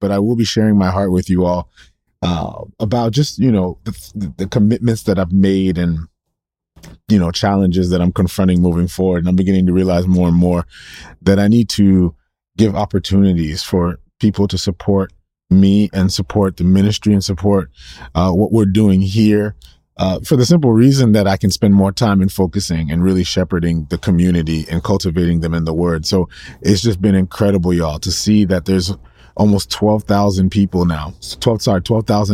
but I will be sharing my heart with you all about just, you know, the commitments that I've made and, you know, challenges that I'm confronting moving forward. And I'm beginning to realize more and more that I need to give opportunities for people to support me and support the ministry and support what we're doing here for the simple reason that I can spend more time in focusing and really shepherding the community and cultivating them in the word. So it's just been incredible, y'all, to see that there's almost 12,000 people now, 12,000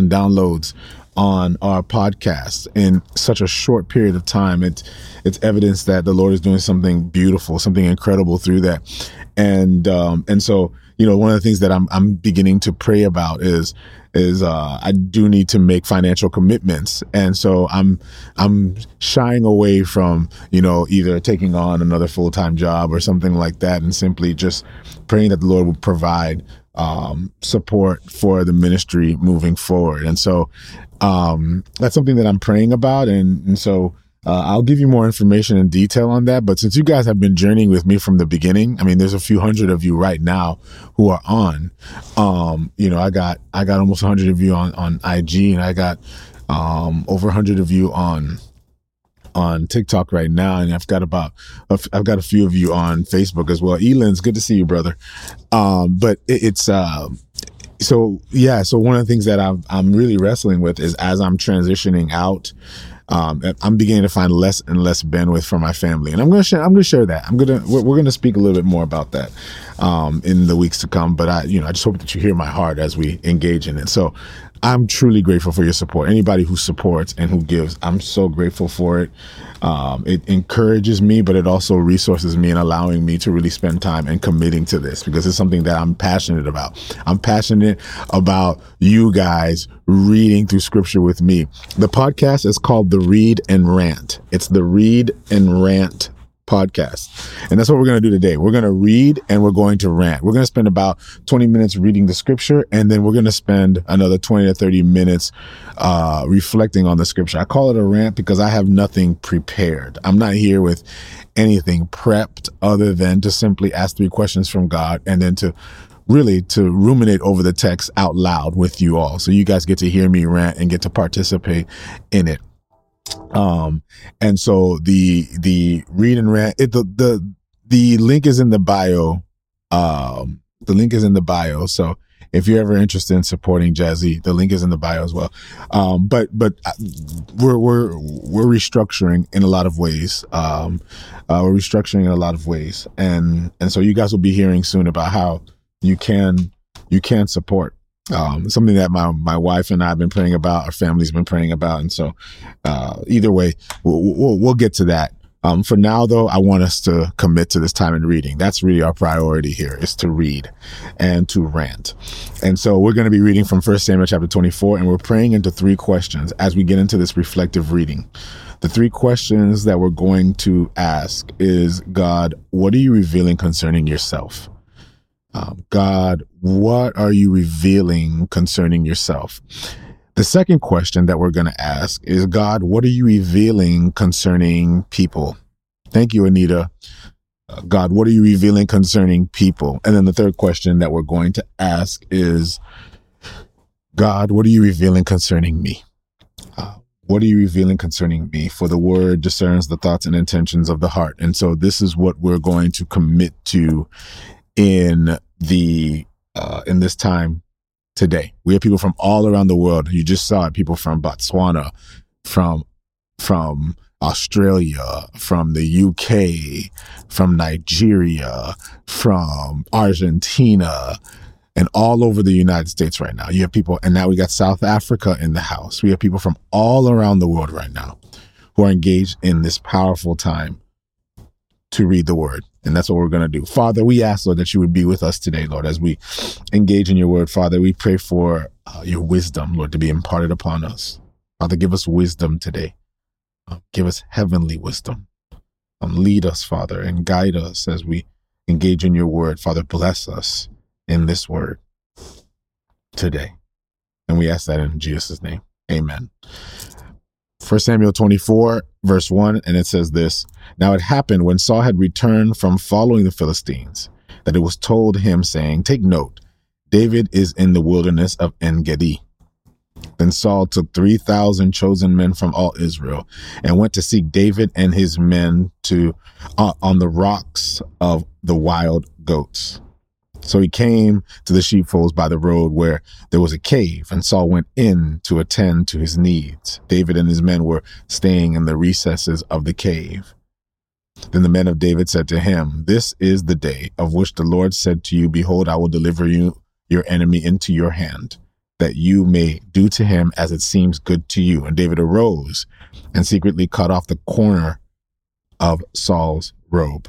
downloads on our podcast in such a short period of time. It's evidence that the Lord is doing something beautiful, something incredible through that. And so, you know, one of the things that I'm beginning to pray about is I do need to make financial commitments. And so I'm shying away from, you know, either taking on another full-time job or something like that, and simply just praying that the Lord will provide support for the ministry moving forward. And so that's something that I'm praying about. And so I'll give you more information and detail on that. But since you guys have been journeying with me from the beginning, I mean, there's a few hundred of you right now who are on. You know, I got almost 100 of you on IG, and I got over 100 of you on TikTok right now, and I've got a few of you on Facebook as well. Elon's good to see you, brother. But so one of the things that I'm really wrestling with is, as I'm transitioning out, I'm beginning to find less and less bandwidth for my family, and I'm going to share that. We're going to speak a little bit more about that in the weeks to come. But I just hope that you hear my heart as we engage in it. So I'm truly grateful for your support. Anybody who supports and who gives, I'm so grateful for it. It encourages me, but it also resources me in allowing me to really spend time and committing to this, because it's something that I'm passionate about. I'm passionate about you guys reading through scripture with me. The podcast is called The Read and Rant. It's The Read and Rant podcast. And that's what we're going to do today. We're going to read and we're going to rant. We're going to spend about 20 minutes reading the scripture, and then we're going to spend another 20 to 30 minutes reflecting on the scripture. I call it a rant because I have nothing prepared. I'm not here with anything prepped other than to simply ask three questions from God, and then to really to ruminate over the text out loud with you all. So you guys get to hear me rant and get to participate in it. And so the read and rant, the link is in the bio. The link is in the bio. So if you're ever interested in supporting Jesse, the link is in the bio as well. But we're restructuring in a lot of ways. We're restructuring in a lot of ways. And so you guys will be hearing soon about how you can support. Something that my wife and I have been praying about, our family's been praying about. And so either way, we'll get to that. For now, though, I want us to commit to this time in reading. That's really our priority here, is to read and to rant. And so we're going to be reading from First Samuel chapter 24, and we're praying into three questions as we get into this reflective reading. The three questions that we're going to ask is, God, what are you revealing concerning yourself? God, what are you revealing concerning yourself? The second question that we're going to ask is, God, what are you revealing concerning people? Thank you, Anita. God, what are you revealing concerning people? And then the third question that we're going to ask is, God, what are you revealing concerning me? What are you revealing concerning me? For the word discerns the thoughts and intentions of the heart. And so this is what we're going to commit to in this time today. We have people from all around the world. You just saw it. People from Botswana, from Australia, from the UK, from Nigeria, from Argentina, and all over the United States right now. You have people, and now we got South Africa in the house. We have people from all around the world right now who are engaged in this powerful time to read the word. And that's what we're going to do. Father, we ask, Lord, that you would be with us today, Lord, as we engage in your word. Father, we pray for your wisdom, Lord, to be imparted upon us. Father, give us wisdom today. Give us heavenly wisdom. Lead us, Father, and guide us as we engage in your word. Father, bless us in this word today. And we ask that in Jesus' name. Amen. 1 Samuel 24, verse 1, and it says this. Now it happened when Saul had returned from following the Philistines that it was told him, saying, Take note, David is in the wilderness of En-Gedi. Then Saul took 3,000 chosen men from all Israel and went to seek David and his men on the rocks of the wild goats. So he came to the sheepfolds by the road where there was a cave, and Saul went in to attend to his needs. David and his men were staying in the recesses of the cave. Then the men of David said to him, "This is the day of which the Lord said to you, 'Behold, I will deliver you, your enemy, into your hand, that you may do to him as it seems good to you.'" And David arose and secretly cut off the corner of Saul's robe.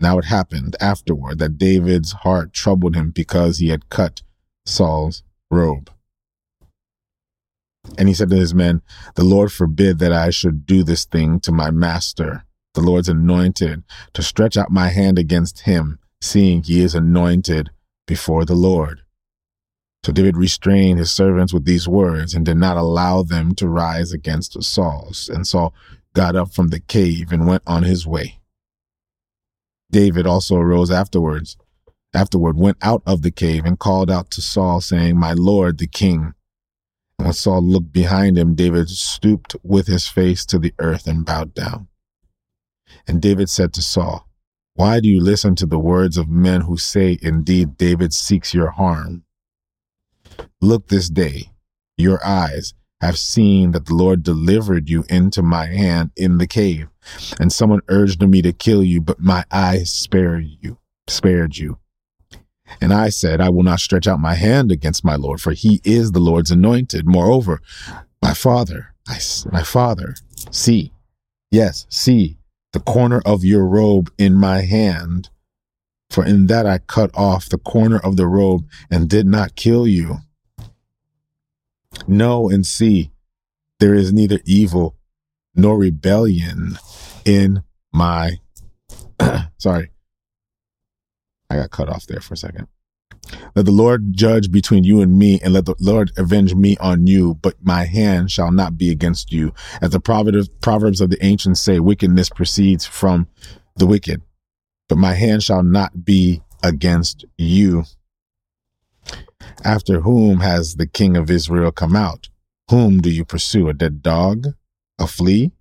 Now it happened afterward that David's heart troubled him because he had cut Saul's robe. And he said to his men, "The Lord forbid that I should do this thing to my master, the Lord's anointed, to stretch out my hand against him, seeing he is anointed before the Lord." So David restrained his servants with these words and did not allow them to rise against Saul. And Saul got up from the cave and went on his way. David also arose afterward went out of the cave and called out to Saul, saying, "My lord, the king." And when Saul looked behind him, David stooped with his face to the earth and bowed down. And David said to Saul, "Why do you listen to the words of men who say, 'Indeed, David seeks your harm'? Look, this day your eyes have seen that the Lord delivered you into my hand in the cave, and someone urged me to kill you, but my eyes spared you. And I said, I will not stretch out my hand against my Lord, for he is the Lord's anointed. Moreover, my father, see the corner of your robe in my hand, for in that I cut off the corner of the robe and did not kill you. Know and see, there is neither evil nor rebellion in my—" Sorry, I got cut off there for a second. "Let the Lord judge between you and me, and let the Lord avenge me on you, but my hand shall not be against you. As the proverbs of the ancients say, wickedness proceeds from the wicked, but my hand shall not be against you. After whom has the king of Israel come out? Whom do you pursue? A dead dog? A flea?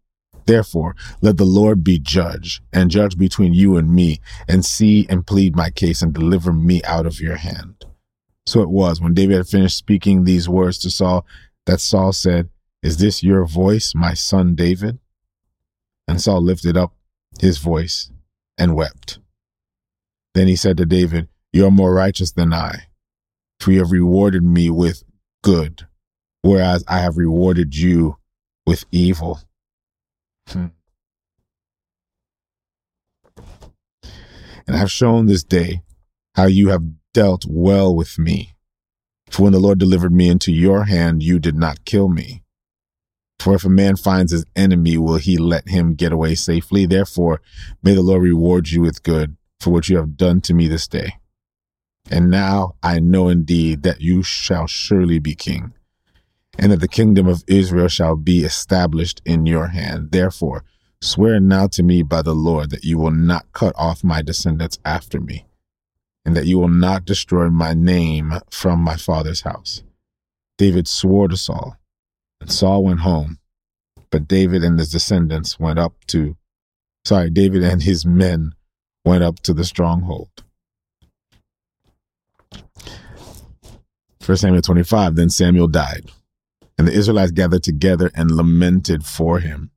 Therefore, let the Lord be judge, and judge between you and me, and see and plead my case, and deliver me out of your hand." So it was, when David had finished speaking these words to Saul, that Saul said, "Is this your voice, my son David?" And Saul lifted up his voice and wept. Then he said to David, "You are more righteous than I, for you have rewarded me with good, whereas I have rewarded you with evil." "And I have shown this day how you have dealt well with me. For when the Lord delivered me into your hand, you did not kill me. For if a man finds his enemy, will he let him get away safely? Therefore, may the Lord reward you with good for what you have done to me this day. And now I know indeed that you shall surely be king, and that the kingdom of Israel shall be established in your hand. Therefore, swear now to me by the Lord that you will not cut off my descendants after me, and that you will not destroy my name from my father's house." David swore to Saul. And Saul went home, but David and his men went up to the stronghold. 1 Samuel 25, then Samuel died, and the Israelites gathered together and lamented for him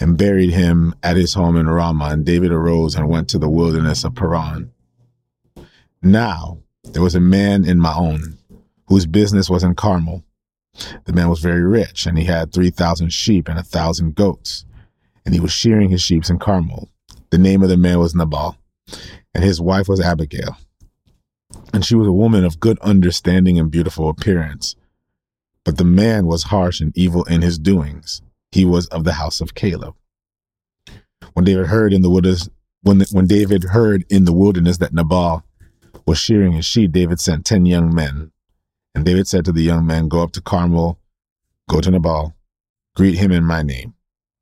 and buried him at his home in Ramah. And David arose and went to the wilderness of Paran. Now there was a man in Maon whose business was in Carmel. The man was very rich, and he had 3,000 sheep and 1,000 goats, and he was shearing his sheep in Carmel. The name of the man was Nabal, and his wife was Abigail, and she was a woman of good understanding and beautiful appearance. But the man was harsh and evil in his doings. He was of the house of Caleb. When David heard in the wilderness that Nabal was shearing his sheep, David sent 10 young men. And David said to the young man, "Go up to Carmel, go to Nabal, greet him in my name.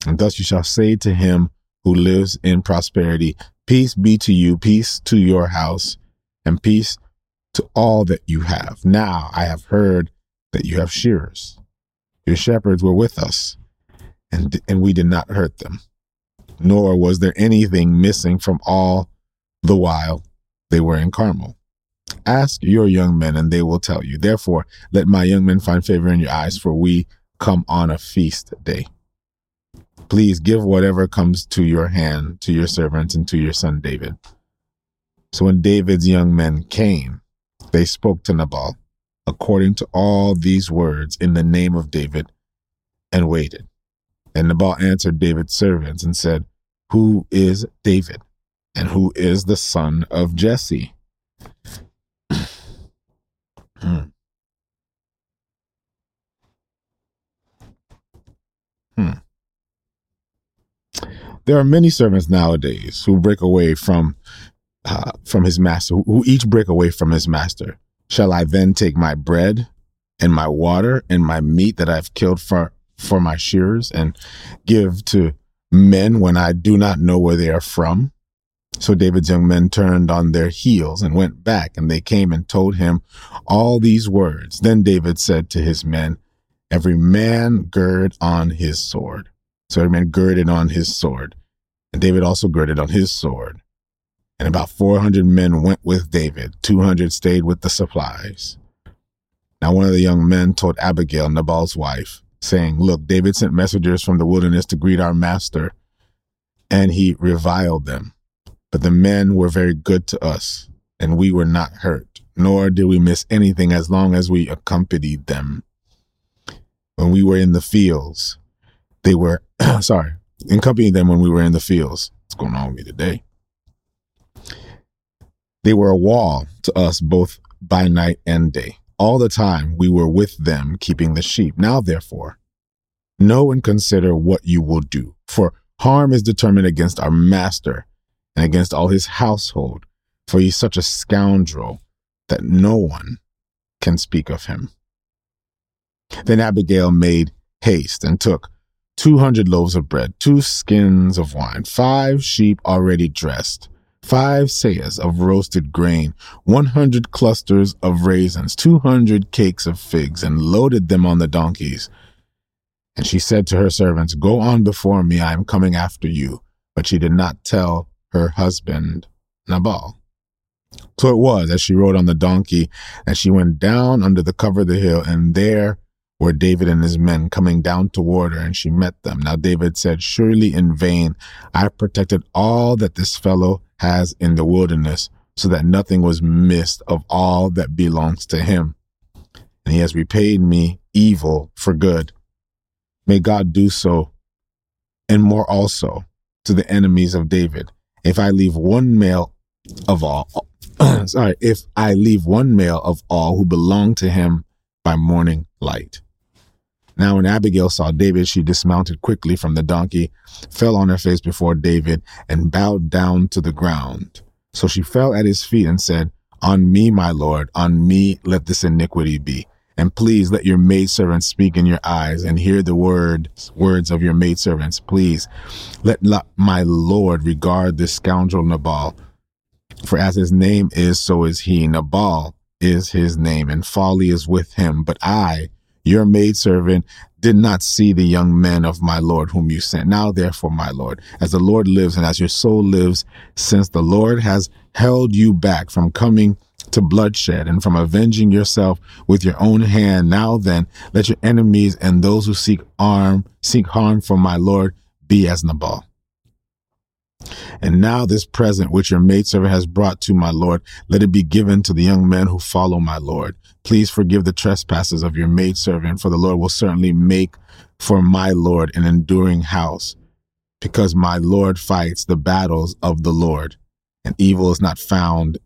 And thus you shall say to him who lives in prosperity, peace be to you, peace to your house, and peace to all that you have. Now I have heard that you have shearers. Your shepherds were with us, and we did not hurt them, nor was there anything missing from all the while they were in Carmel. Ask your young men, and they will tell you. Therefore, let my young men find favor in your eyes, for we come on a feast day. Please give whatever comes to your hand to your servants and to your son David. So when David's young men came, they spoke to Nabal according to all these words in the name of David, and waited. And Nabal answered David's servants and said, Who is David? And who is the son of Jesse? There are many servants nowadays who break away from his master, who each break away from his master. Shall I then take my bread and my water and my meat that I've killed for my shearers and give to men when I do not know where they are from? So David's young men turned on their heels and went back, and they came and told him all these words. Then David said to his men, Every man gird on his sword. So every man girded on his sword, and David also girded on his sword. And about 400 men went with David, 200 stayed with the supplies. Now one of the young men told Abigail, Nabal's wife, saying, Look, David sent messengers from the wilderness to greet our master, and he reviled them. But the men were very good to us, and we were not hurt, nor did we miss anything as long as we accompanied them. When we were in the fields, they were, accompanying them when we were in the fields. What's going on with me today? They were a wall to us both by night and day. All the time we were with them keeping the sheep. Now, therefore, know and consider what you will do, for harm is determined against our master and against all his household, for he's such a scoundrel that no one can speak of him. Then Abigail made haste and took 200 loaves of bread, 2 skins of wine, 5 sheep already dressed, 5 seahs of roasted grain, 100 clusters of raisins, 200 cakes of figs, and loaded them on the donkeys. And she said to her servants, Go on before me, I am coming after you. But she did not tell her husband Nabal. So it was, as she rode on the donkey, that she went down under the cover of the hill, and there were David and his men coming down toward her, and she met them. Now David said, Surely in vain I protected all that this fellow has in the wilderness, so that nothing was missed of all that belongs to him. And he has repaid me evil for good. May God do so, and more also, to the enemies of David. If I leave one male of all who belong to him by morning light. Now when Abigail saw David, she dismounted quickly from the donkey, fell on her face before David, and bowed down to the ground. So she fell at his feet and said, On me, my lord, on me let this iniquity be. And please let your maidservant speak in your eyes and hear the words of your maidservants. Please let my lord regard this scoundrel Nabal, for as his name is, so is he. Nabal is his name, and folly is with him. But I, your maidservant, did not see the young men of my lord whom you sent. Now, therefore, my lord, as the Lord lives and as your soul lives, since the Lord has held you back from coming to bloodshed and from avenging yourself with your own hand, now then let your enemies and those who seek harm for my lord be as Nabal. And now this present which your maidservant has brought to my lord, let it be given to the young men who follow my lord. Please forgive the trespasses of your maidservant, for the Lord will certainly make for my lord an enduring house, because my lord fights the battles of the Lord, and evil is not found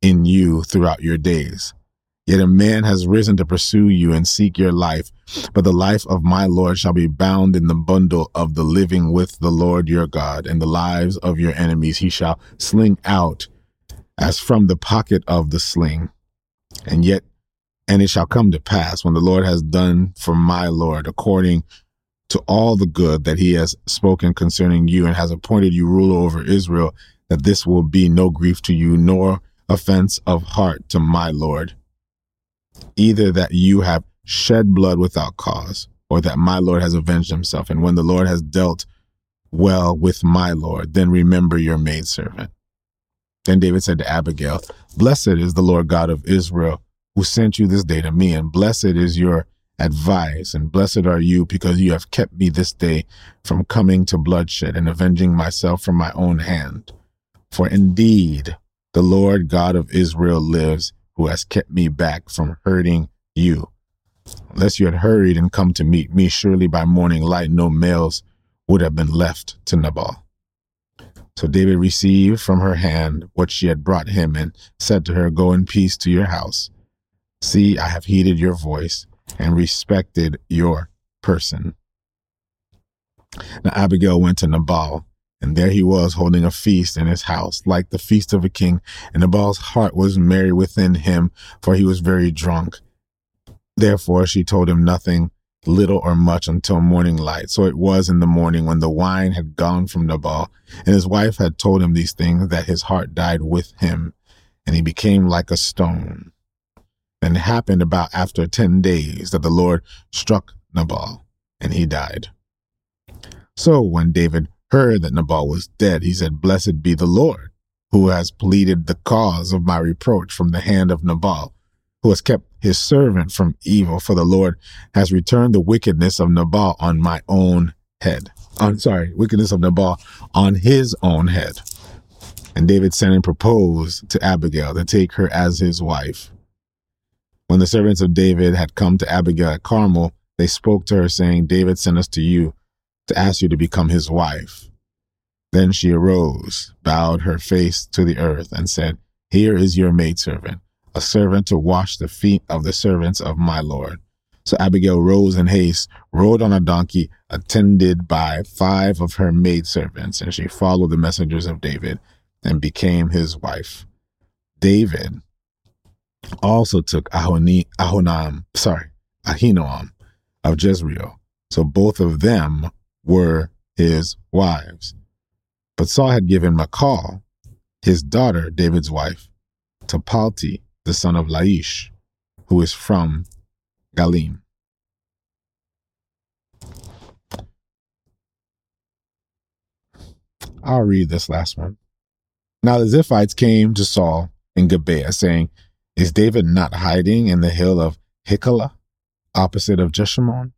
in you throughout your days. Yet a man has risen to pursue you and seek your life, but the life of my lord shall be bound in the bundle of the living with the Lord your God, and the lives of your enemies he shall sling out as from the pocket of the sling. And it shall come to pass, when the Lord has done for my lord according to all the good that he has spoken concerning you, and has appointed you ruler over Israel, that this will be no grief to you, nor offense of heart to my Lord, either that you have shed blood without cause, or that my Lord has avenged himself. And when the Lord has dealt well with my Lord, then remember your maidservant." Then David said to Abigail, "Blessed is the Lord God of Israel, who sent you this day to me, and blessed is your advice, and blessed are you because you have kept me this day from coming to bloodshed and avenging myself from my own hand. For indeed, the Lord God of Israel lives, who has kept me back from hurting you. Unless you had hurried and come to meet me, surely by morning light no males would have been left to Nabal." So David received from her hand what she had brought him, and said to her, "Go in peace to your house. See, I have heeded your voice and respected your person." Now Abigail went to Nabal, and there he was holding a feast in his house, like the feast of a king. And Nabal's heart was merry within him, for he was very drunk. Therefore she told him nothing, little or much, until morning light. So it was in the morning, when the wine had gone from Nabal, and his wife had told him these things, that his heart died with him, and he became like a stone. And it happened about after 10 days that the Lord struck Nabal, and he died. So when David heard that Nabal was dead, he said, "Blessed be the Lord, who has pleaded the cause of my reproach from the hand of Nabal, who has kept his servant from evil, for the Lord has returned the wickedness of Nabal on my own head." Wickedness of Nabal on his own head. And David sent and proposed to Abigail to take her as his wife. When the servants of David had come to Abigail at Carmel, they spoke to her, saying, "David sent us to you to ask you to become his wife." Then she arose, bowed her face to the earth, and said, "Here is your maidservant, a servant to wash the feet of the servants of my Lord." So Abigail rose in haste, rode on a donkey, attended by 5 of her maidservants, and she followed the messengers of David and became his wife. David also took Ahinoam of Jezreel. So both of them were his wives. But Saul had given Michal, his daughter, David's wife, to Palti, the son of Laish, who is from Galim. I'll read this last one. Now the Ziphites came to Saul in Gibeah, saying, "Is David not hiding in the hill of Hachilah, opposite of Jeshimon?"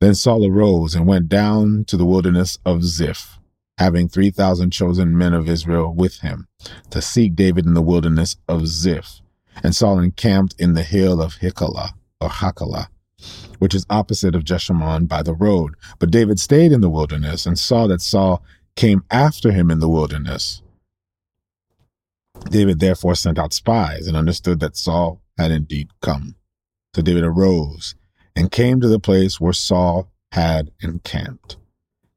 Then Saul arose and went down to the wilderness of Ziph, having 3,000 chosen men of Israel with him, to seek David in the wilderness of Ziph. And Saul encamped in the hill of Hachilah, which is opposite of Jeshimon by the road. But David stayed in the wilderness, and saw that Saul came after him in the wilderness. David therefore sent out spies and understood that Saul had indeed come. So David arose and came to the place where Saul had encamped.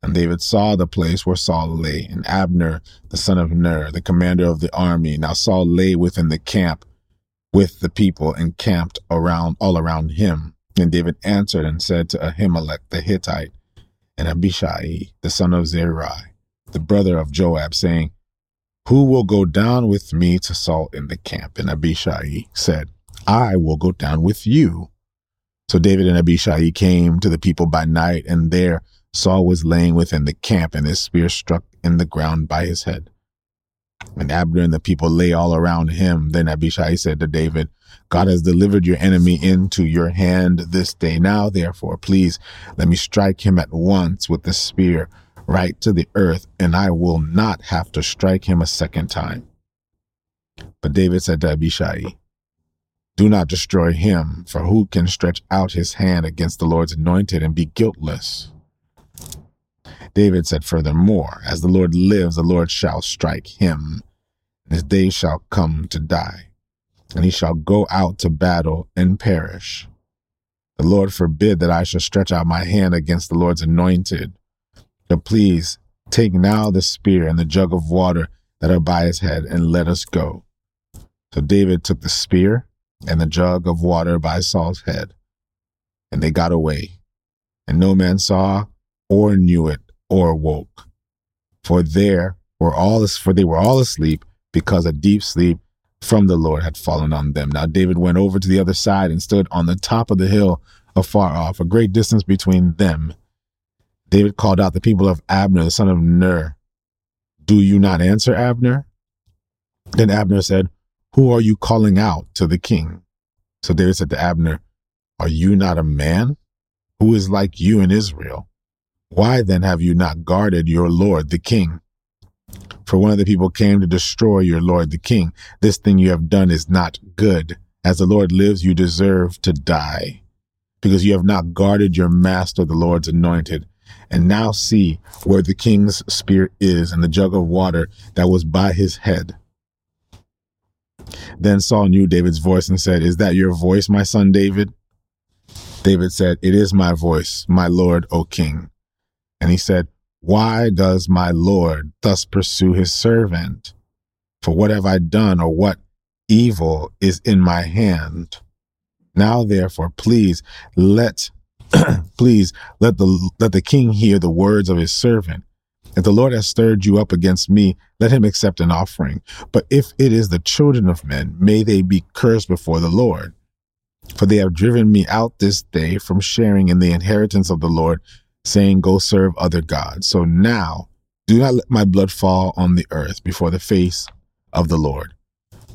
And David saw the place where Saul lay, and Abner, the son of Ner, the commander of the army. Now Saul lay within the camp with the people encamped all around him. And David answered and said to Ahimelech the Hittite and Abishai, the son of Zeruiah, the brother of Joab, saying, "Who will go down with me to Saul in the camp?" And Abishai said, "I will go down with you." So David and Abishai came to the people by night, and there Saul was laying within the camp, and his spear struck in the ground by his head. And Abner and the people lay all around him. Then Abishai said to David, "God has delivered your enemy into your hand this day. Now, therefore, please let me strike him at once with the spear, right to the earth, and I will not have to strike him a second time." But David said to Abishai, "Do not destroy him, for who can stretch out his hand against the Lord's anointed and be guiltless?" David said furthermore, "As the Lord lives, the Lord shall strike him, and his day shall come to die, and he shall go out to battle and perish. The Lord forbid that I should stretch out my hand against the Lord's anointed. But please take now the spear and the jug of water that are by his head, and let us go." So David took the spear and the jug of water by Saul's head, and they got away, and no man saw or knew it or woke, for they were all asleep, because a deep sleep from the Lord had fallen on them. Now David went over to the other side and stood on the top of the hill afar off, a great distance between them. David called out the people of Abner, the son of Ner. Do you not answer, Abner? Then Abner said, Who are you calling out to the king? So David said to Abner, Are you not a man? Who is like you in Israel? Why then have you not guarded your lord, the king? For one of the people came to destroy your lord, the king. This thing you have done is not good. As the Lord lives, you deserve to die, because you have not guarded your master, the Lord's anointed. And now see where the king's spear is and the jug of water that was by his head. Then Saul knew David's voice and said, Is that your voice, my son David? David said, It is my voice, my lord, O king. And he said, Why does my lord thus pursue his servant? For what have I done, or what evil is in my hand? Now, therefore, please let the king hear the words of his servant. If the Lord has stirred you up against me, let him accept an offering. But if it is the children of men, may they be cursed before the Lord. For they have driven me out this day from sharing in the inheritance of the Lord, saying, Go serve other gods. So now do not let my blood fall on the earth before the face of the Lord.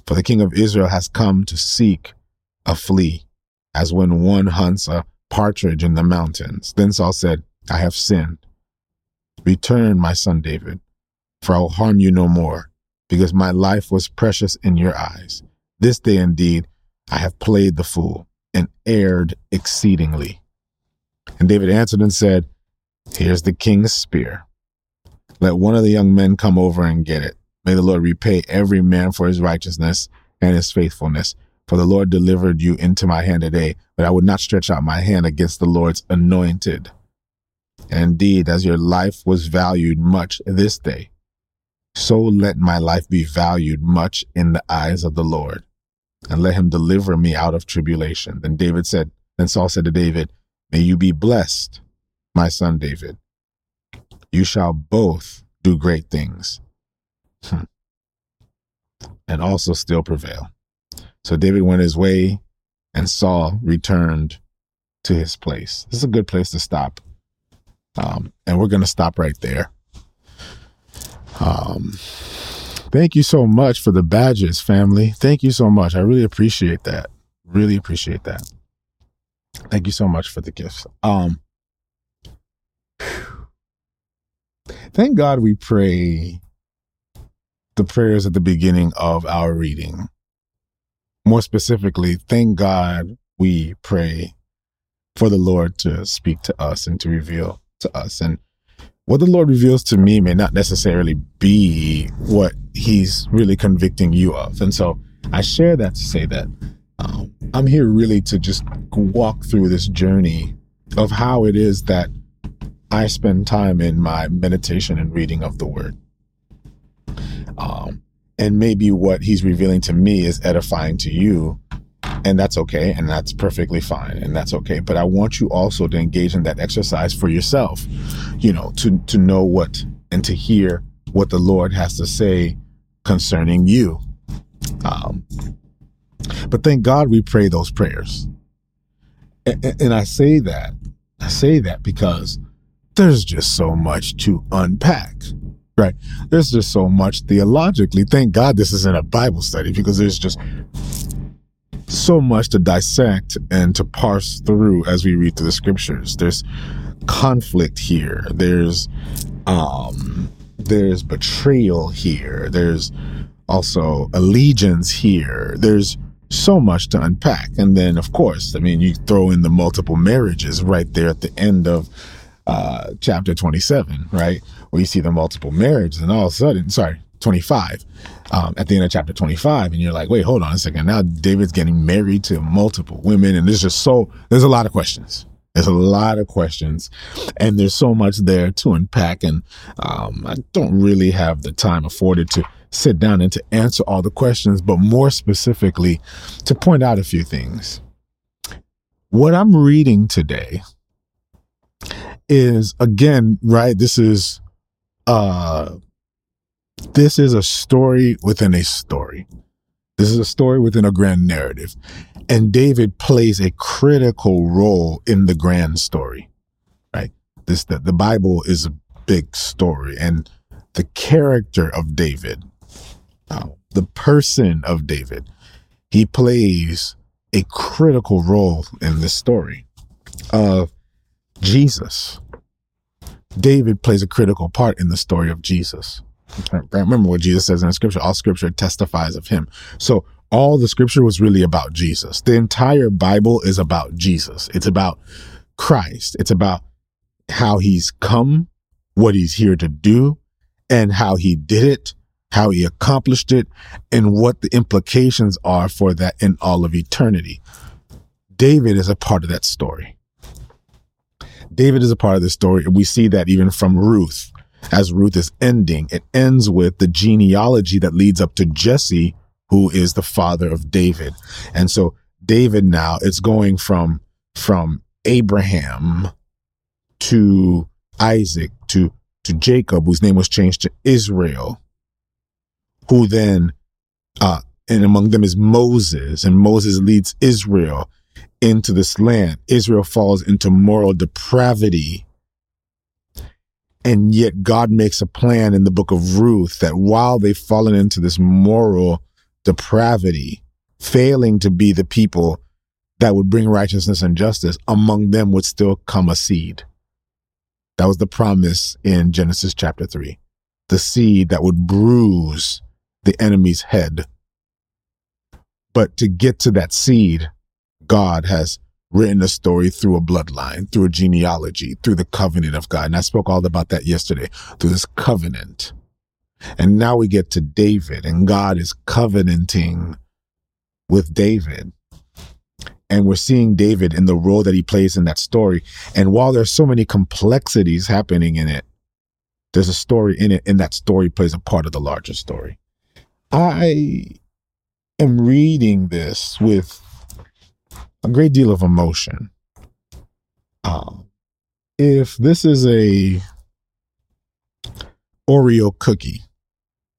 For the king of Israel has come to seek a flea, as when one hunts a partridge in the mountains. Then Saul said, I have sinned. Return, my son David, for I will harm you no more, because my life was precious in your eyes. This day indeed I have played the fool and erred exceedingly. And David answered and said, Here's the king's spear. Let one of the young men come over and get it. May the Lord repay every man for his righteousness and his faithfulness. For the Lord delivered you into my hand today, but I would not stretch out my hand against the Lord's anointed. And indeed, as your life was valued much this day, so let my life be valued much in the eyes of the Lord, and let him deliver me out of tribulation. Then Saul said to David, May you be blessed, my son David. You shall both do great things, and also still prevail. So David went his way, and Saul returned to his place. This is a good place to stop. And we're going to stop right there. Thank you so much for the badges, family. Thank you so much. I really appreciate that. Really appreciate that. Thank you so much for the gifts. Thank God we pray the prayers at the beginning of our reading. More specifically, thank God we pray for the Lord to speak to us and to reveal to us. And what the Lord reveals to me may not necessarily be what he's really convicting you of. And so I share that to say that I'm here really to just walk through this journey of how it is that I spend time in my meditation and reading of the word. And maybe what he's revealing to me is edifying to you. And that's okay. And that's perfectly fine. And that's okay. But I want you also to engage in that exercise for yourself, to know what and to hear what the Lord has to say concerning you. But thank God we pray those prayers. And I say that because there's just so much to unpack. Right. There's just so much theologically. Thank God this isn't a Bible study, because there's just so much to dissect and to parse through as we read through the scriptures. There's conflict here. There's betrayal here. There's also allegiance here. There's so much to unpack. And then, of course, you throw in the multiple marriages right there at the end of chapter 27, right? Where you see the multiple marriages, and all of a sudden, 25, at the end of chapter 25. And you're like, wait, hold on a second. Now David's getting married to multiple women. And there's a lot of questions. And there's so much there to unpack. And I don't really have the time afforded to sit down and to answer all the questions, but more specifically to point out a few things. What I'm reading today is, again, right, this is a story within a story. This is a story within a grand narrative. And David plays a critical role in the grand story, right? The Bible is a big story, and the character of David, the person of David, he plays a critical role in this story. Of Jesus, David plays a critical part in the story of Jesus. Remember what Jesus says in the scripture, all scripture testifies of him. So all the scripture was really about Jesus. The entire Bible is about Jesus. It's about Christ. It's about how he's come, what he's here to do, and how he did it, how he accomplished it, and what the implications are for that in all of eternity. David is a part of that story. David is a part of the story. We see that even from Ruth. As Ruth is ending, it ends with the genealogy that leads up to Jesse, who is the father of David. And so David now is going from Abraham to Isaac to Jacob, whose name was changed to Israel, who then, and among them is Moses, and Moses leads Israel into this land. Israel falls into moral depravity. And yet God makes a plan in the book of Ruth that while they've fallen into this moral depravity, failing to be the people that would bring righteousness and justice, among them would still come a seed. That was the promise in Genesis chapter 3, the seed that would bruise the enemy's head. But to get to that seed, God has written a story through a bloodline, through a genealogy, through the covenant of God. And I spoke all about that yesterday, through this covenant. And now we get to David, and God is covenanting with David. And we're seeing David in the role that he plays in that story. And while there's so many complexities happening in it, there's a story in it, and that story plays a part of the larger story. I am reading this with a great deal of emotion. If this is a Oreo cookie,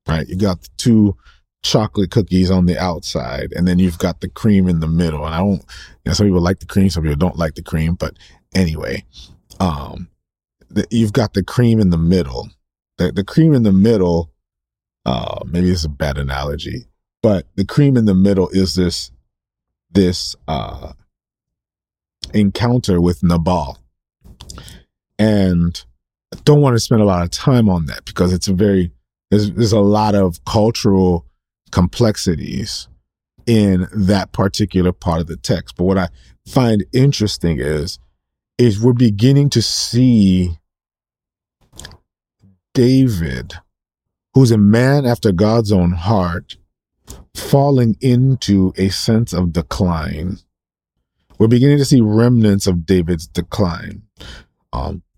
right? You got the two chocolate cookies on the outside, and then you've got the cream in the middle. And I don't, some people like the cream, some people don't like the cream, but anyway, you've got the cream in the middle. The cream in the middle, maybe it's a bad analogy, but the cream in the middle is this encounter with Nabal. And I don't want to spend a lot of time on that because it's there's a lot of cultural complexities in that particular part of the text. But what I find interesting is we're beginning to see David, who's a man after God's own heart, falling into a sense of decline. We're beginning to see remnants of David's decline.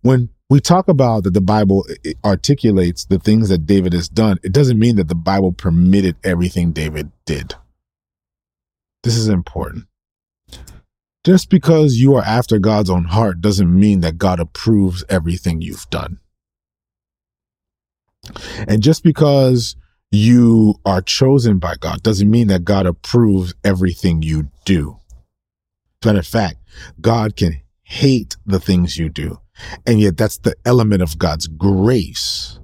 When we talk about that the Bible articulates the things that David has done, it doesn't mean that the Bible permitted everything David did. This is important. Just because you are after God's own heart doesn't mean that God approves everything you've done. And just because you are chosen by God doesn't mean that God approves everything you do. As a matter of fact, God can hate the things you do. And yet that's the element of God's grace,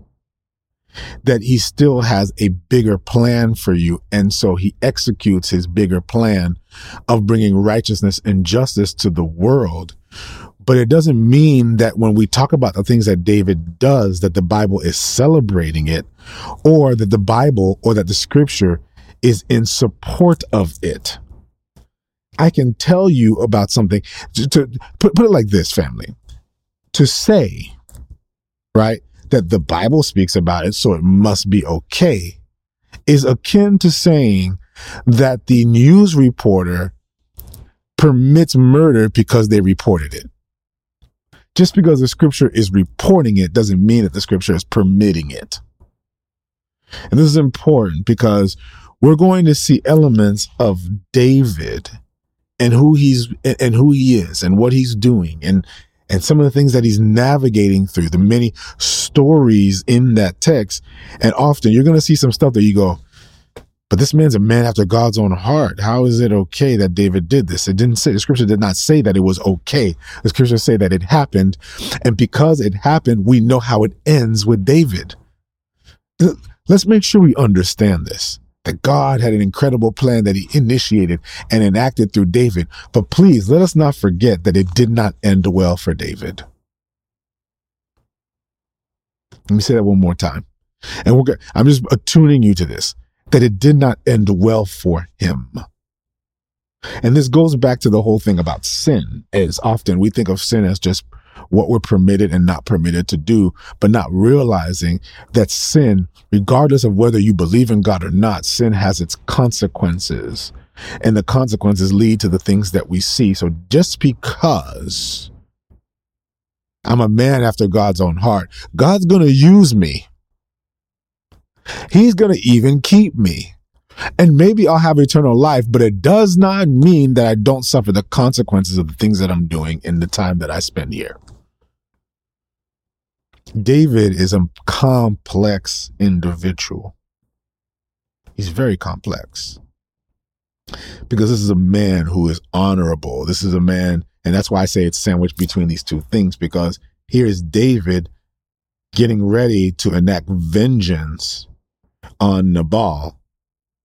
that he still has a bigger plan for you. And so he executes his bigger plan of bringing righteousness and justice to the world. But it doesn't mean that when we talk about the things that David does, that the Bible is celebrating it, or that the Bible or that the scripture is in support of it. I can tell you about something, to put it like this, family, to say, right, that the Bible speaks about it, so it must be okay, is akin to saying that the news reporter permits murder because they reported it. Just because the scripture is reporting it doesn't mean that the scripture is permitting it. And this is important because we're going to see elements of David and who he is and what he's doing and some of the things that he's navigating through, the many stories in that text. And often you're going to see some stuff that you go, But this man's a man after God's own heart. How is it okay that David did this? It didn't say, the scripture did not say that it was okay. The scripture say that it happened. And because it happened, we know how it ends with David. Let's make sure we understand this, that God had an incredible plan that he initiated and enacted through David. But please, let us not forget that it did not end well for David. Let me say that one more time. And I'm just attuning you to this, that it did not end well for him. And this goes back to the whole thing about sin, as often we think of sin as just what we're permitted and not permitted to do, but not realizing that sin, regardless of whether you believe in God or not, sin has its consequences, and the consequences lead to the things that we see. So just because I'm a man after God's own heart, God's going to use me. He's going to even keep me. And maybe I'll have eternal life, but it does not mean that I don't suffer the consequences of the things that I'm doing in the time that I spend here. David is a complex individual. He's very complex because this is a man who is honorable. This is a man, and that's why I say it's sandwiched between these two things, because here is David getting ready to enact vengeance on Nabal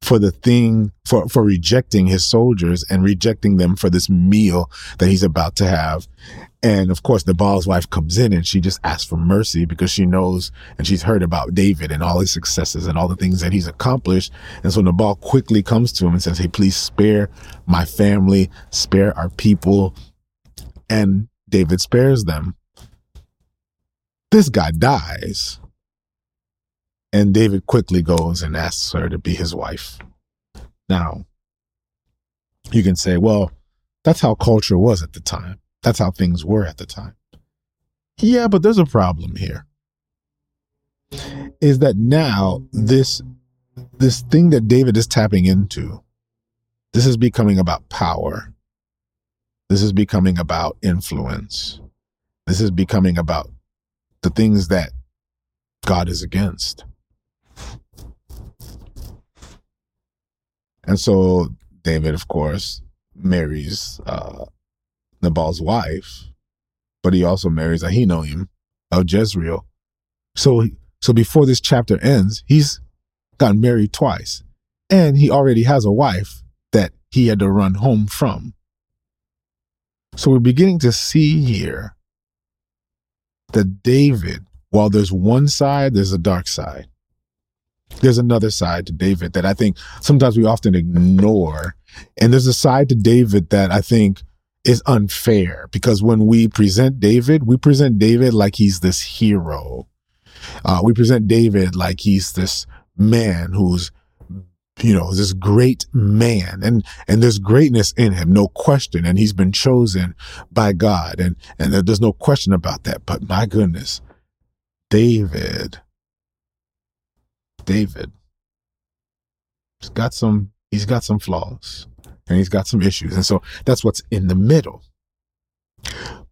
for rejecting his soldiers and rejecting them for this meal that he's about to have. And of course, Nabal's wife comes in and she just asks for mercy because she knows and she's heard about David and all his successes and all the things that he's accomplished. And so Nabal quickly comes to him and says, "Hey, please spare my family, spare our people." And David spares them. This guy dies. And David quickly goes and asks her to be his wife. Now, you can say, well, that's how culture was at the time. That's how things were at the time. Yeah, but there's a problem here. Is that now this thing that David is tapping into, this is becoming about power. This is becoming about influence. This is becoming about the things that God is against. And so David, of course, marries Nabal's wife, but he also marries Ahinoam of Jezreel. So before this chapter ends, he's gotten married twice, and he already has a wife that he had to run home from. So we're beginning to see here that David, while there's one side, there's a dark side. There's another side to David that I think sometimes we often ignore. And there's a side to David that I think is unfair, because when we present David like he's this hero. We present David like he's this man who's, this great man, and there's greatness in him, no question. And he's been chosen by God, and there's no question about that. But my goodness, David, he's got some flaws, and he's got some issues. And so that's what's in the middle.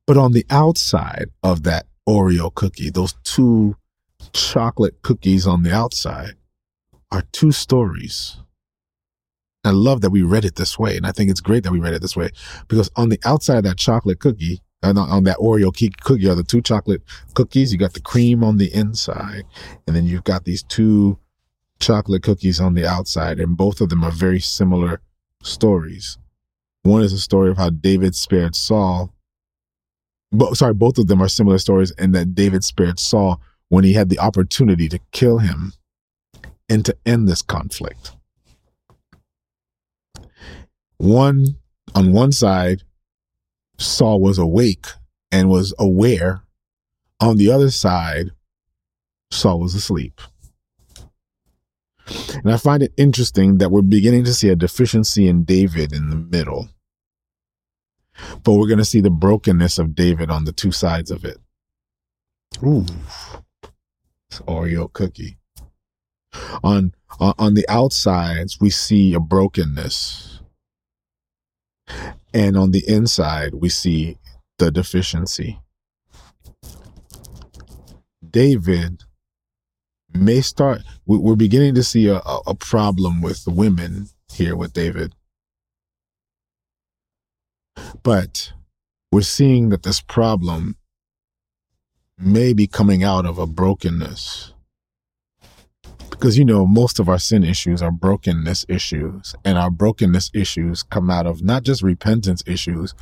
But on the outside of that Oreo cookie, those two chocolate cookies on the outside, are two stories. I love that we read it this way, and I think it's great that we read it this way, because on the outside of that chocolate cookie, and on that Oreo cookie are the two chocolate cookies. You got the cream on the inside, and then you've got these two chocolate cookies on the outside, and both of them are very similar stories. One is a story of how David spared Saul. Both of them are similar stories, and that David spared Saul when he had the opportunity to kill him and to end this conflict. On one side, Saul was awake and was aware. On the other side, Saul was asleep. And I find it interesting that we're beginning to see a deficiency in David in the middle. But we're going to see the brokenness of David on the two sides of it. Ooh, it's Oreo cookie. On the outsides, we see a brokenness, and on the inside, we see the deficiency. David may start, we're beginning to see a problem with the women here with David. But we're seeing that this problem may be coming out of a brokenness. Because, you know, most of our sin issues are brokenness issues, and our brokenness issues come out of not just repentance issues,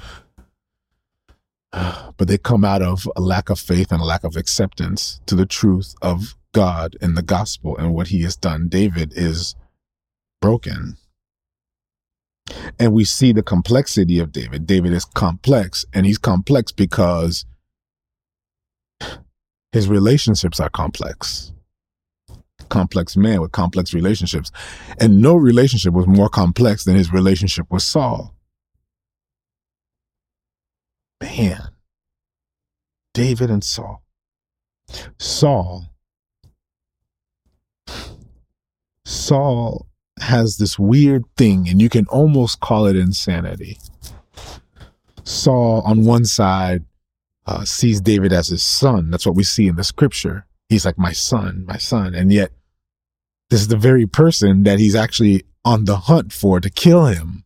but they come out of a lack of faith and a lack of acceptance to the truth of God and the gospel and what he has done. David is broken. And we see the complexity of David. David is complex, and he's complex because his relationships are complex. Complex man with complex relationships. And no relationship was more complex than his relationship with Saul. Man, David and Saul. Saul has this weird thing, and you can almost call it insanity. Saul, on one side, sees David as his son. That's what we see in the scripture. He's like, my son. And yet, this is the very person that he's actually on the hunt for to kill him.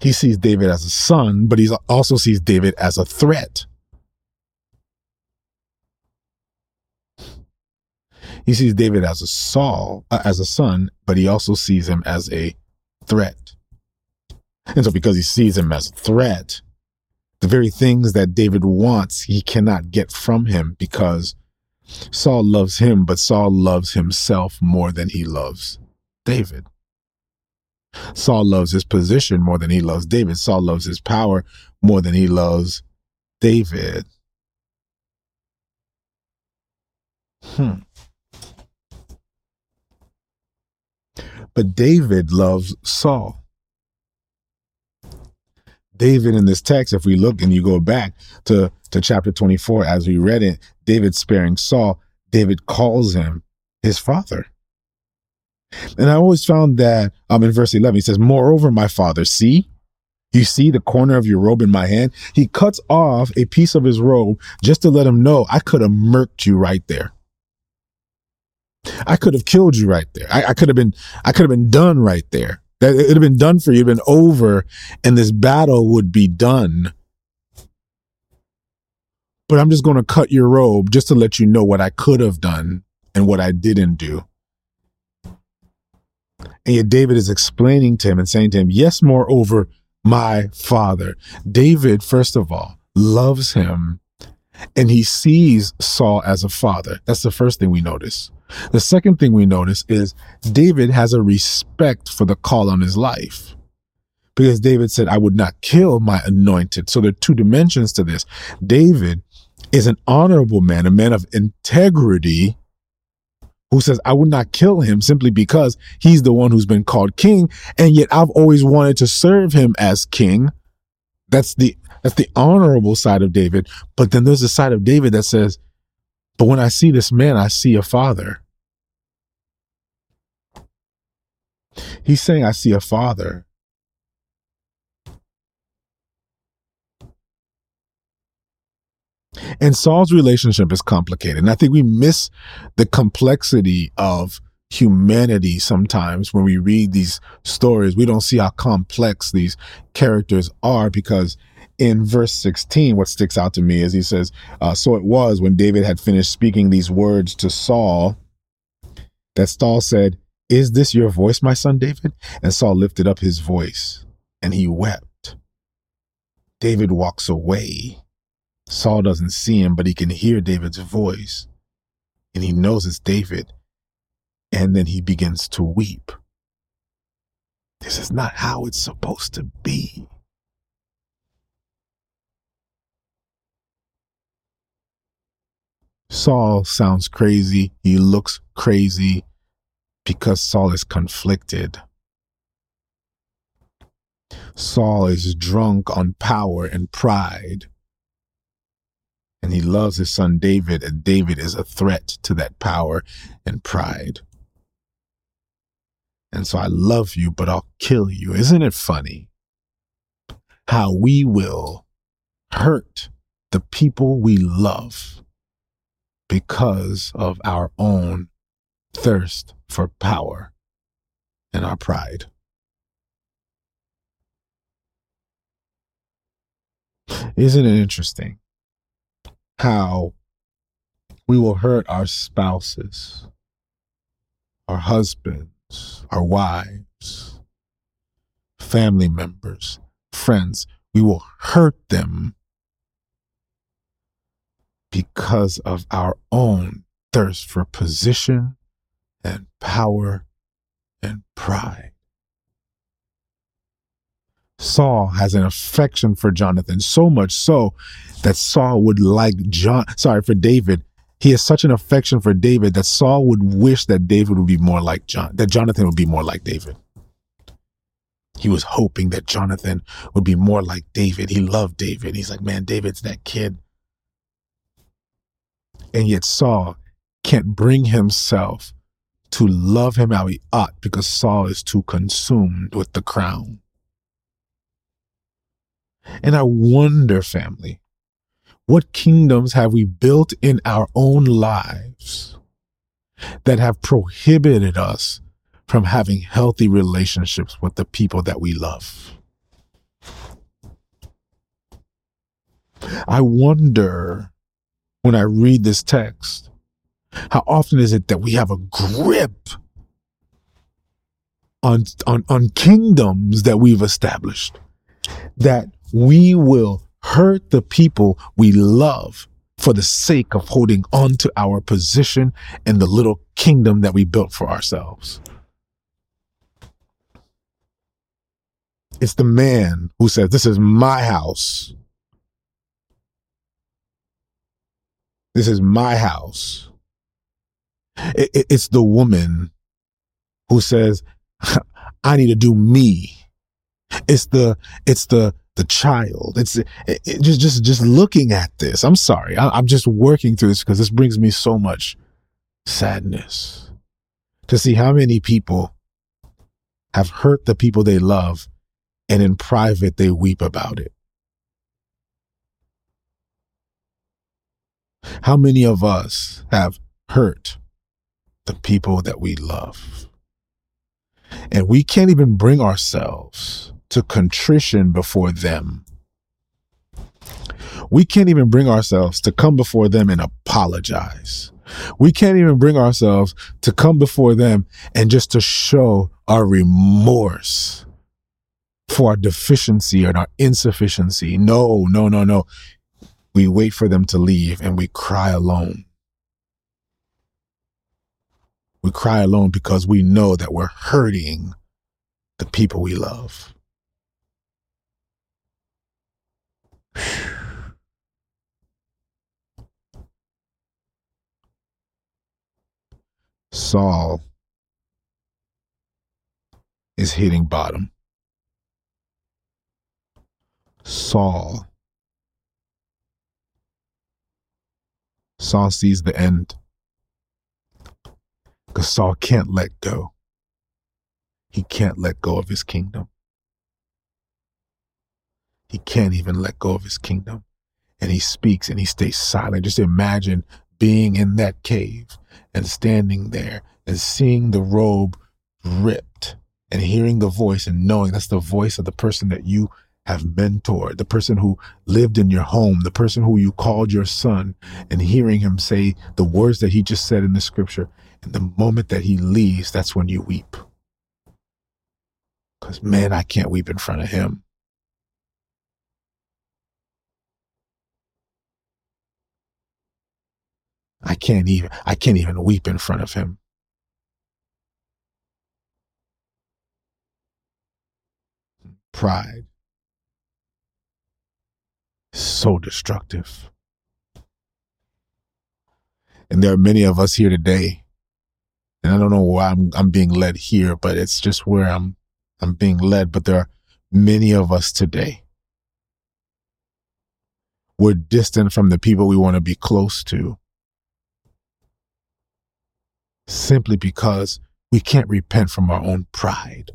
He sees David as a son, but he also sees David as a threat. He sees David as a son, but he also sees him as a threat. And so because he sees him as a threat, the very things that David wants, he cannot get from him because Saul loves him, but Saul loves himself more than he loves David. Saul loves his position more than he loves David. Saul loves his power more than he loves David. But David loves Saul. David in this text, if we look and you go back to chapter 24, as we read it, David sparing Saul, David calls him his father. And I always found that in verse 11, he says, "Moreover, my father, see, you see the corner of your robe in my hand." He cuts off a piece of his robe just to let him know, I could have murked you right there. I could have killed you right there. I could have been done right there. That it'd have been done for you, it'd been over, and this battle would be done. But I'm just going to cut your robe just to let you know what I could have done and what I didn't do. And yet David is explaining to him and saying to him, yes, moreover, my father. David, first of all, loves him, and he sees Saul as a father. That's the first thing we notice. The second thing we notice is David has a respect for the call on his life, because David said, I would not kill my anointed. So there are two dimensions to this. David is an honorable man, a man of integrity, who says, I would not kill him simply because he's the one who's been called king, and yet I've always wanted to serve him as king. That's the honorable side of David. But then there's the side of David that says, but when I see this man, I see a father. He's saying, I see a father. And Saul's relationship is complicated. And I think we miss the complexity of humanity sometimes when we read these stories. We don't see how complex these characters are, because in verse 16, what sticks out to me is he says, so it was when David had finished speaking these words to Saul that Saul said, is this your voice, my son David? And Saul lifted up his voice and he wept. David walks away. Saul doesn't see him, but he can hear David's voice, and he knows it's David. And then he begins to weep. This is not how it's supposed to be. Saul sounds crazy. He looks crazy because Saul is conflicted. Saul is drunk on power and pride. And he loves his son David, and David is a threat to that power and pride. And so I love you, but I'll kill you. Isn't it funny how we will hurt the people we love because of our own thirst for power and our pride. Isn't it interesting how we will hurt our spouses, our husbands, our wives, family members, friends? We will hurt them because of our own thirst for position and power and pride. Saul has an affection for Jonathan, so much so that Saul would like for David. He has such an affection for David that Saul would wish that David would be more like that Jonathan would be more like David. He was hoping that Jonathan would be more like David. He loved David. He's like, man, David's that kid. And yet Saul can't bring himself to love him how he ought because Saul is too consumed with the crown. And I wonder, family, what kingdoms have we built in our own lives that have prohibited us from having healthy relationships with the people that we love? I wonder, when I read this text, how often is it that we have a grip on kingdoms that we've established, that we will hurt the people we love for the sake of holding on to our position and the little kingdom that we built for ourselves. It's the man who says, this is my house. This is my house. It's the woman who says, I need to do me. It's the child. It's just looking at this. I'm sorry. I'm just working through this because this brings me so much sadness to see how many people have hurt the people they love, and in private they weep about it. How many of us have hurt the people that we love? And we can't even bring ourselves to contrition before them. We can't even bring ourselves to come before them and apologize. We can't even bring ourselves to come before them and just to show our remorse for our deficiency and our insufficiency. No. We wait for them to leave and we cry alone. We cry alone because we know that we're hurting the people we love. Saul is hitting bottom. Saul sees the end. Because Saul can't let go. He can't let go of his kingdom. He can't even let go of his kingdom. And he speaks and he stays silent. Just imagine being in that cave and standing there and seeing the robe ripped and hearing the voice and knowing that's the voice of the person that you have mentored, the person who lived in your home, the person who you called your son, and hearing him say the words that he just said in the scripture. And the moment that he leaves, that's when you weep. Because, man, I can't weep in front of him. I can't even weep in front of him. Pride. So destructive. And there are many of us here today, and I don't know why I'm being led here, but it's just where I'm being led. But there are many of us today. We're distant from the people we want to be close to simply because we can't repent from our own pride.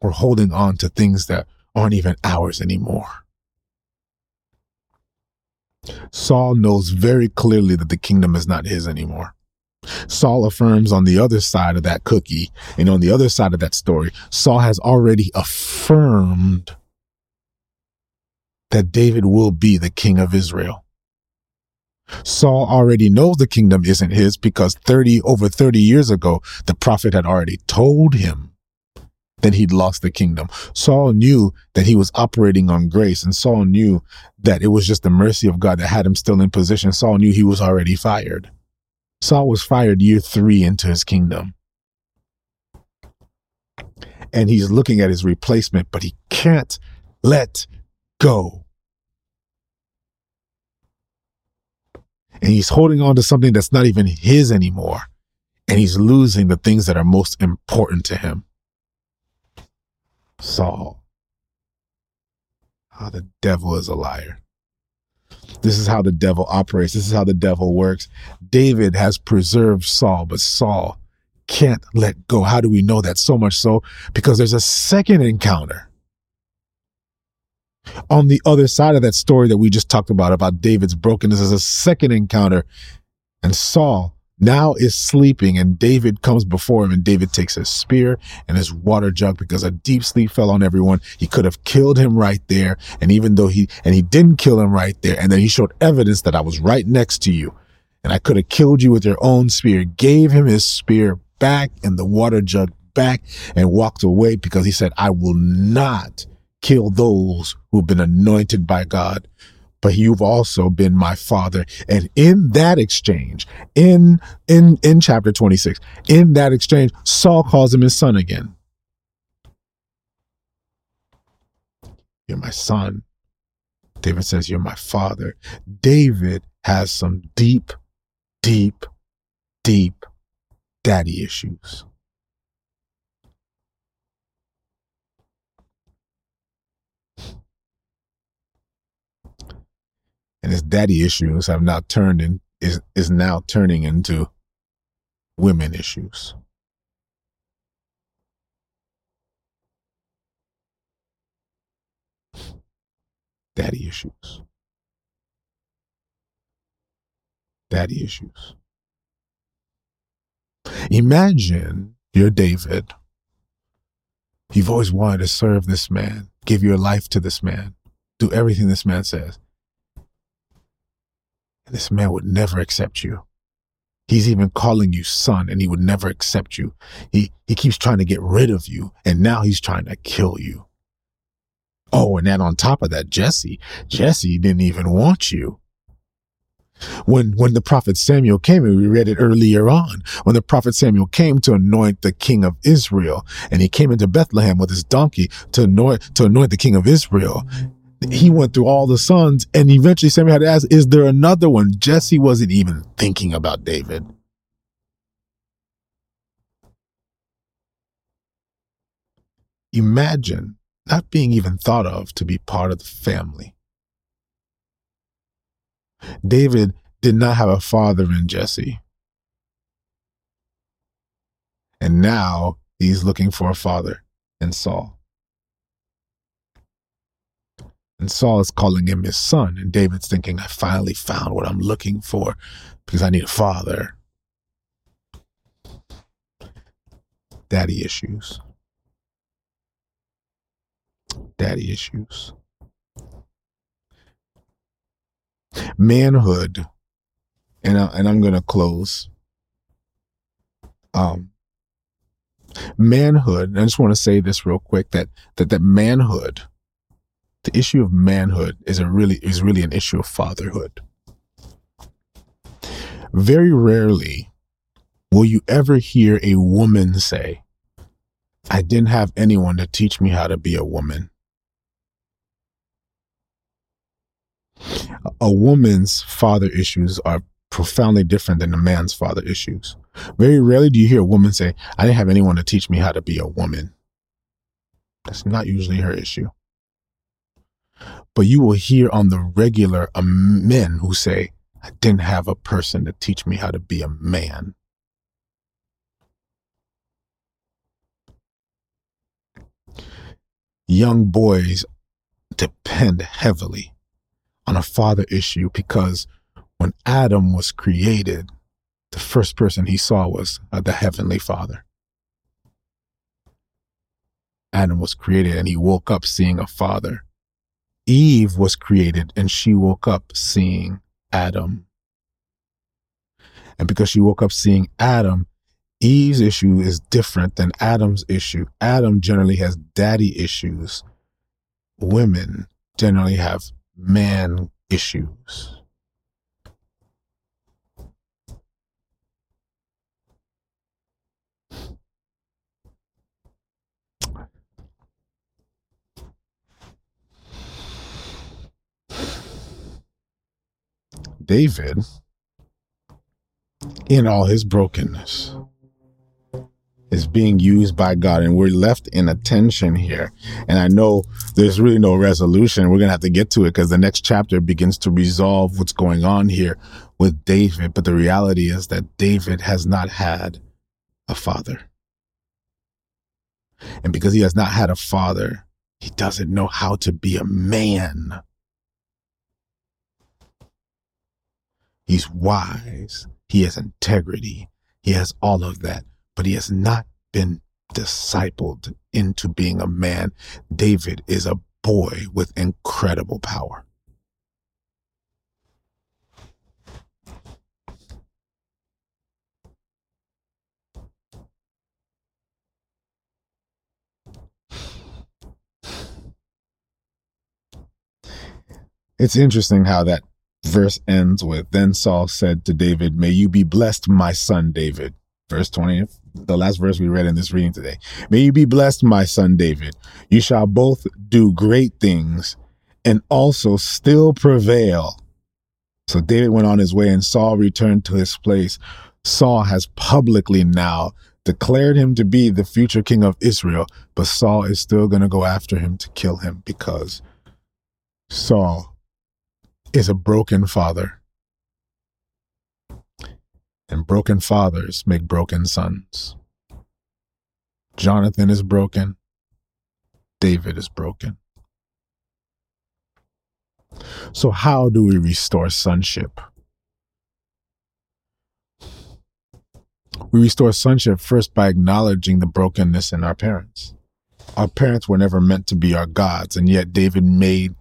We're holding on to things that aren't even ours anymore. Saul knows very clearly that the kingdom is not his anymore. Saul affirms on the other side of that cookie, and on the other side of that story, Saul has already affirmed that David will be the king of Israel. Saul already knows the kingdom isn't his because over 30 years ago, the prophet had already told him that he'd lost the kingdom. Saul knew that he was operating on grace, and Saul knew that it was just the mercy of God that had him still in position. Saul knew he was already fired. Saul was fired year 3 into his kingdom. And he's looking at his replacement, but he can't let go. And he's holding on to something that's not even his anymore. And he's losing the things that are most important to him. Saul. How the devil is a liar. This is how the devil operates. This is how the devil works. David has preserved Saul, but Saul can't let go. How do we know that? So much so because there's a second encounter. On the other side of that story that we just talked about David's brokenness, is a second encounter. And Saul now is sleeping, and David comes before him, and David takes his spear and his water jug because a deep sleep fell on everyone. He could have killed him right there. And even though he didn't kill him right there. And then he showed evidence that I was right next to you and I could have killed you with your own spear, gave him his spear back and the water jug back and walked away because he said, I will not kill those who've been anointed by God, but you've also been my father. And in that exchange, in chapter 26, in that exchange, Saul calls him his son again. You're my son. David says, you're my father. David has some deep, deep, deep daddy issues. And his daddy issues have now turning into women issues. Daddy issues. Daddy issues. Imagine you're David. You've always wanted to serve this man, give your life to this man, do everything this man says. This man would never accept you. He's even calling you son, and he would never accept you. He keeps trying to get rid of you, and now he's trying to kill you. Oh, and then on top of that, Jesse didn't even want you. When the prophet Samuel came, and we read it earlier on, when the prophet Samuel came to anoint the king of Israel, and he came into Bethlehem with his donkey to anoint the king of Israel, he went through all the sons, and eventually Samuel had to ask, is there another one? Jesse wasn't even thinking about David. Imagine not being even thought of to be part of the family. David did not have a father in Jesse. And now he's looking for a father in Saul. And Saul is calling him his son. And David's thinking, I finally found what I'm looking for because I need a father. Daddy issues. Daddy issues. Manhood. And I'm going to close. Manhood. I just want to say this real quick, that manhood, the issue of manhood is really an issue of fatherhood. Very rarely will you ever hear a woman say, I didn't have anyone to teach me how to be a woman. A woman's father issues are profoundly different than a man's father issues. Very rarely do you hear a woman say, I didn't have anyone to teach me how to be a woman. That's not usually her issue. But you will hear on the regular men who say, I didn't have a person to teach me how to be a man. Young boys depend heavily on a father issue, because when Adam was created, the first person he saw was the Heavenly Father. Adam was created and he woke up seeing a father. Eve was created and she woke up seeing Adam. And because she woke up seeing Adam, Eve's issue is different than Adam's issue. Adam generally has daddy issues. Women generally have man issues. David, in all his brokenness, is being used by God, and we're left in a tension here. And I know there's really no resolution. We're going to have to get to it because the next chapter begins to resolve what's going on here with David. But the reality is that David has not had a father. And because he has not had a father, he doesn't know how to be a man. He's wise. He has integrity. He has all of that. But he has not been discipled into being a man. David is a boy with incredible power. It's interesting how that verse ends with, "Then Saul said to David, 'May you be blessed, my son David.'" Verse 20, the last verse we read in this reading today. "May you be blessed, my son David. You shall both do great things and also still prevail." So David went on his way and Saul returned to his place. Saul has publicly now declared him to be the future king of Israel, but Saul is still going to go after him to kill him because Saul is a broken father. And broken fathers make broken sons. Jonathan is broken. David is broken. So how do we restore sonship? We restore sonship first by acknowledging the brokenness in our parents. Our parents were never meant to be our gods, and yet David made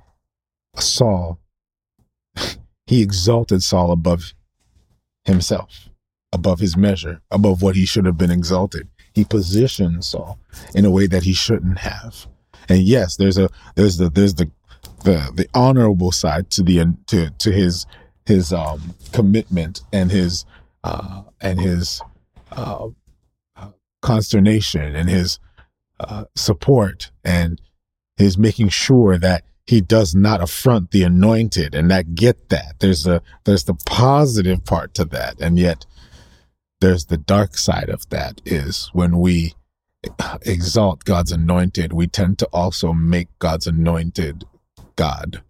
Saul. He exalted Saul above himself, above his measure, above what he should have been exalted. He positioned Saul in a way that he shouldn't have. And yes, there's the honorable side to the to his commitment and his consternation and his support and his making sure that he does not affront the anointed, and I get that. There's the positive part to that, and yet there's the dark side of that, is when we exalt God's anointed, we tend to also make God's anointed God.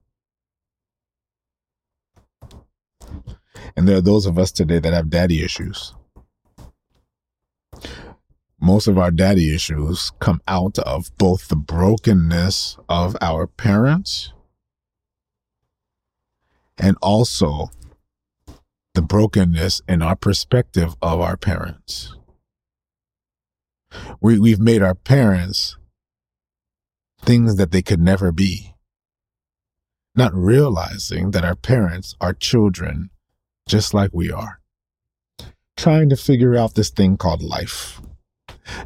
And there are those of us today that have daddy issues. Most of our daddy issues come out of both the brokenness of our parents and also the brokenness in our perspective of our parents. We've made our parents things that they could never be, not realizing that our parents are children just like we are, trying to figure out this thing called life,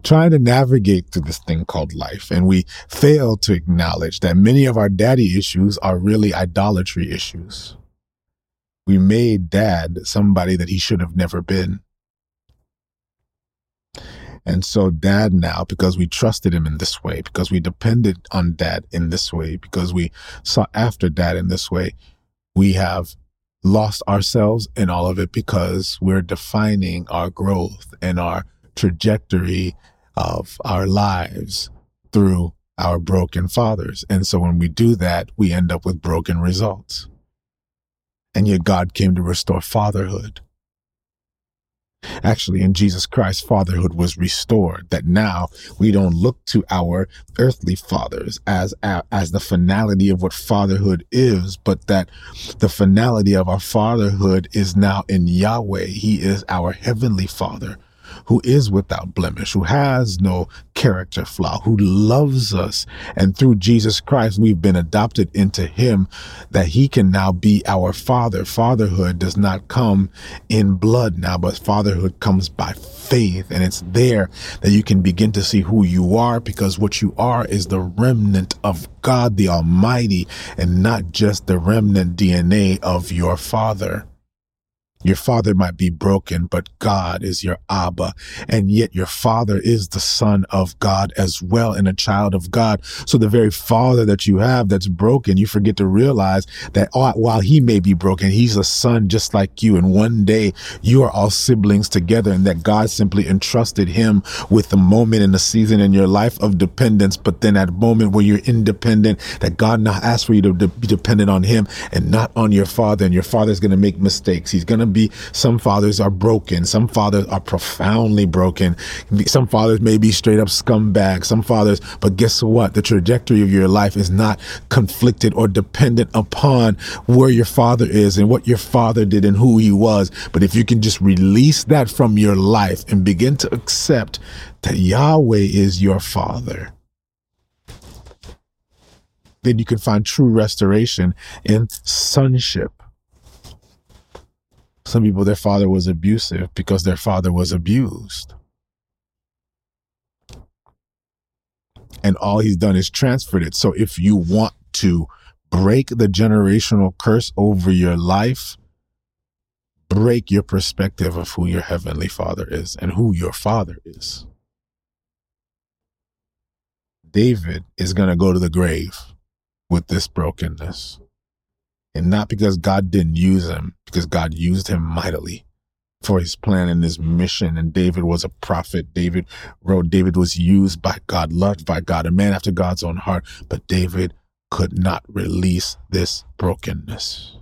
trying to navigate through this thing called life. And we fail to acknowledge that many of our daddy issues are really idolatry issues. We made dad somebody that he should have never been. And so dad now, because we trusted him in this way, because we depended on dad in this way, because we sought after dad in this way, we have lost ourselves in all of it because we're defining our growth and our trajectory of our lives through our broken fathers. And so when we do that, we end up with broken results. And yet God came to restore fatherhood. actually in Jesus Christ, fatherhood was restored, that now we don't look to our earthly fathers as the finality of what fatherhood is, but that the finality of our fatherhood is now in Yahweh. He is our heavenly Father, who is without blemish, who has no character flaw, who loves us. And through Jesus Christ, we've been adopted into him, that he can now be our Father. Fatherhood does not come in blood now, but fatherhood comes by faith. And it's there that you can begin to see who you are, because what you are is the remnant of God the Almighty, and not just the remnant DNA of your father. Your father might be broken, but God is your Abba. And yet your father is the Son of God as well, and a child of God. So the very father that you have that's broken, you forget to realize that while he may be broken, he's a son just like you. And one day you are all siblings together, and that God simply entrusted him with the moment and the season in your life of dependence. But then that moment where you're independent, that God now asks for you to be dependent on him and not on your father. And your father's going to make mistakes. He's going to be, some fathers are broken. Some fathers are profoundly broken. Some fathers may be straight up scumbags. Some fathers, but guess what? The trajectory of your life is not conflicted or dependent upon where your father is and what your father did and who he was. But if you can just release that from your life and begin to accept that Yahweh is your Father, then you can find true restoration in sonship. Some people, their father was abusive because their father was abused. And all he's done is transferred it. So if you want to break the generational curse over your life, break your perspective of who your heavenly Father is and who your father is. David is going to go to the grave with this brokenness. And not because God didn't use him, because God used him mightily for his plan and his mission. And David was a prophet. David wrote, David was used by God, loved by God, a man after God's own heart. But David could not release this brokenness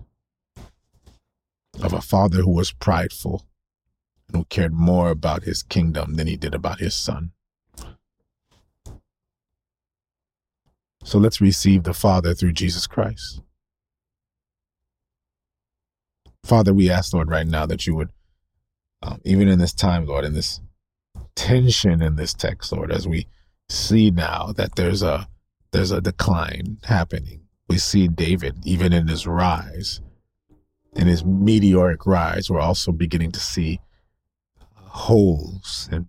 of a father who was prideful and who cared more about his kingdom than he did about his son. So let's receive the Father through Jesus Christ. Father, we ask, Lord, right now that you would, even in this time, Lord, in this tension in this text, Lord, as we see now that there's a decline happening. We see David, even in his rise, in his meteoric rise, we're also beginning to see holes and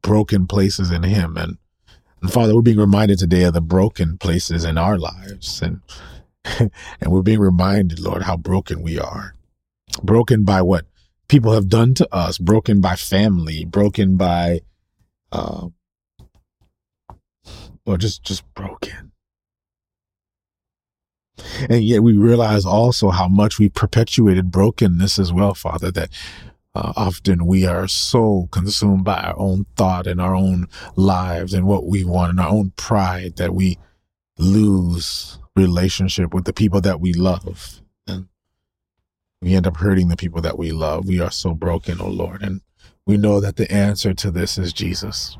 broken places in him. And Father, we're being reminded today of the broken places in our lives. And we're being reminded, Lord, how broken we are. Broken by what people have done to us, broken by family, broken by, just broken. And yet we realize also how much we perpetuated brokenness as well, Father, that often we are so consumed by our own thought and our own lives and what we want and our own pride that we lose relationship with the people that we love. And we end up hurting the people that we love. We are so broken, oh Lord. And we know that the answer to this is Jesus.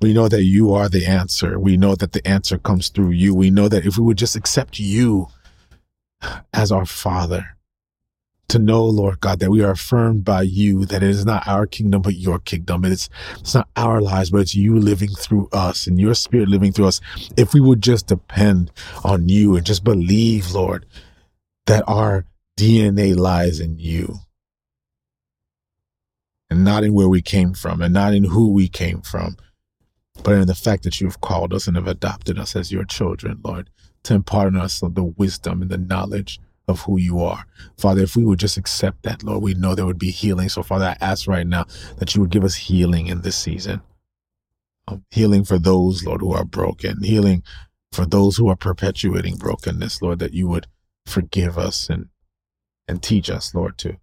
We know that you are the answer. We know that the answer comes through you. We know that if we would just accept you as our Father, to know, Lord God, that we are affirmed by you, that it is not our kingdom, but your kingdom. It's not our lives, but it's you living through us and your spirit living through us. If we would just depend on you and just believe, Lord, that our DNA lies in you and not in where we came from and not in who we came from, but in the fact that you have called us and have adopted us as your children, Lord, to impart on us the wisdom and the knowledge of who you are. Father, if we would just accept that, Lord, we know there would be healing. So Father, I ask right now that you would give us healing in this season. Healing for those, Lord, who are broken. Healing for those who are perpetuating brokenness, Lord, that you would forgive us and teach us, Lord, to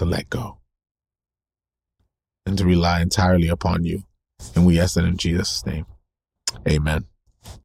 let go and to rely entirely upon you. And we ask that in Jesus' name. Amen.